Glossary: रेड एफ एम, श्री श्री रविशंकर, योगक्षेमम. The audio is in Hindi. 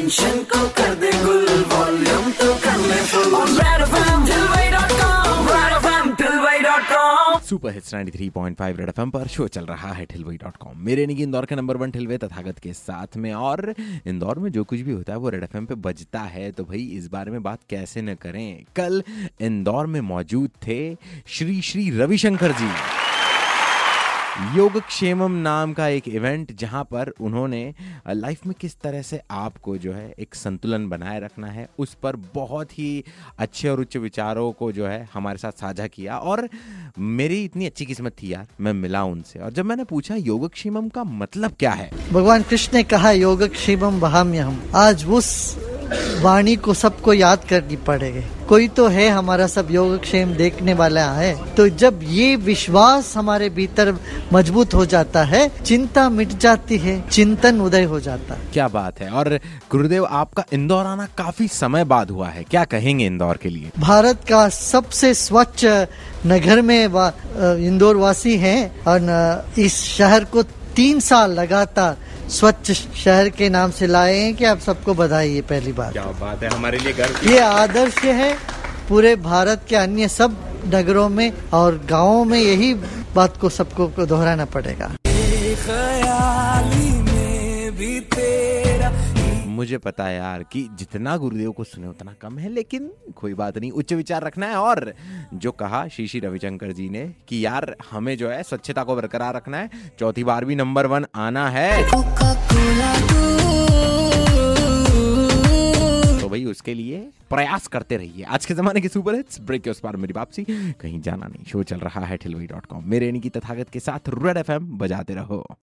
टेंशन को कर दे गुल, वॉल्यूम तो कर ले फुल ऑन रेड एफ एम tilway.com, रेड एफ एम tilway.com। Super hits 93.5 रेड एफ एम पर शो चल रहा है tilway.com। मेरे निकी इंदौर के नंबर वन tilway तथागत के साथ में, और इंदौर में जो कुछ भी होता है वो रेड एफ एम पे बजता है, तो भाई इस बारे में बात कैसे न करें। कल इंदौर में मौजूद थे श्री श्री रविशंकर जी। योगक्षेमम नाम का एक इवेंट, जहां पर उन्होंने लाइफ में किस तरह से आपको जो है एक संतुलन बनाए रखना है, उस पर बहुत ही अच्छे और उच्च विचारों को जो है हमारे साथ साझा किया। और मेरी इतनी अच्छी किस्मत थी यार, मैं मिला उनसे। और जब मैंने पूछा योगक्षेमम का मतलब क्या है, भगवान कृष्ण ने कहा योगक्षेमम वहाम्यहम। आज उस वाणी को सबको याद करनी पड़ेगी, कोई तो है हमारा सब योगक्षेम देखने वाला है। तो जब ये विश्वास हमारे भीतर मजबूत हो जाता है, चिंता मिट जाती है, चिंतन उदय हो जाता है। क्या बात है। और गुरुदेव, आपका इंदौर आना काफी समय बाद हुआ है, क्या कहेंगे इंदौर के लिए? भारत का सबसे स्वच्छ नगर में इंदौर वासी है, और इस शहर को 3 साल लगातार स्वच्छ शहर के नाम से लाए हैं कि आप सबको बधाई है। पहली बात, क्या बात है, हमारे लिए गर्व। ये आदर्श है पूरे भारत के अन्य सब नगरों में और गांवों में, यही बात को सबको दोहराना पड़ेगा। मुझे पता है यार कि जितना गुरुदेव को सुने उतना कम है, लेकिन कोई बात नहीं, उच्च विचार रखना है। और जो कहा श्री श्री रविशंकर जी ने कि यार हमें जो है स्वच्छता को बरकरार रखना है, 4थी बार भी नंबर 1 आना है, तो भाई उसके लिए प्रयास करते रहिए। आज के जमाने के सुपर हिट्स ब्रेक के उस पार मेरी वापसी, कहीं जाना नहीं, शो चल रहा है tilway.com। मेरे यानी कि तथागत के साथ रेड एफ एम बजाते रहो।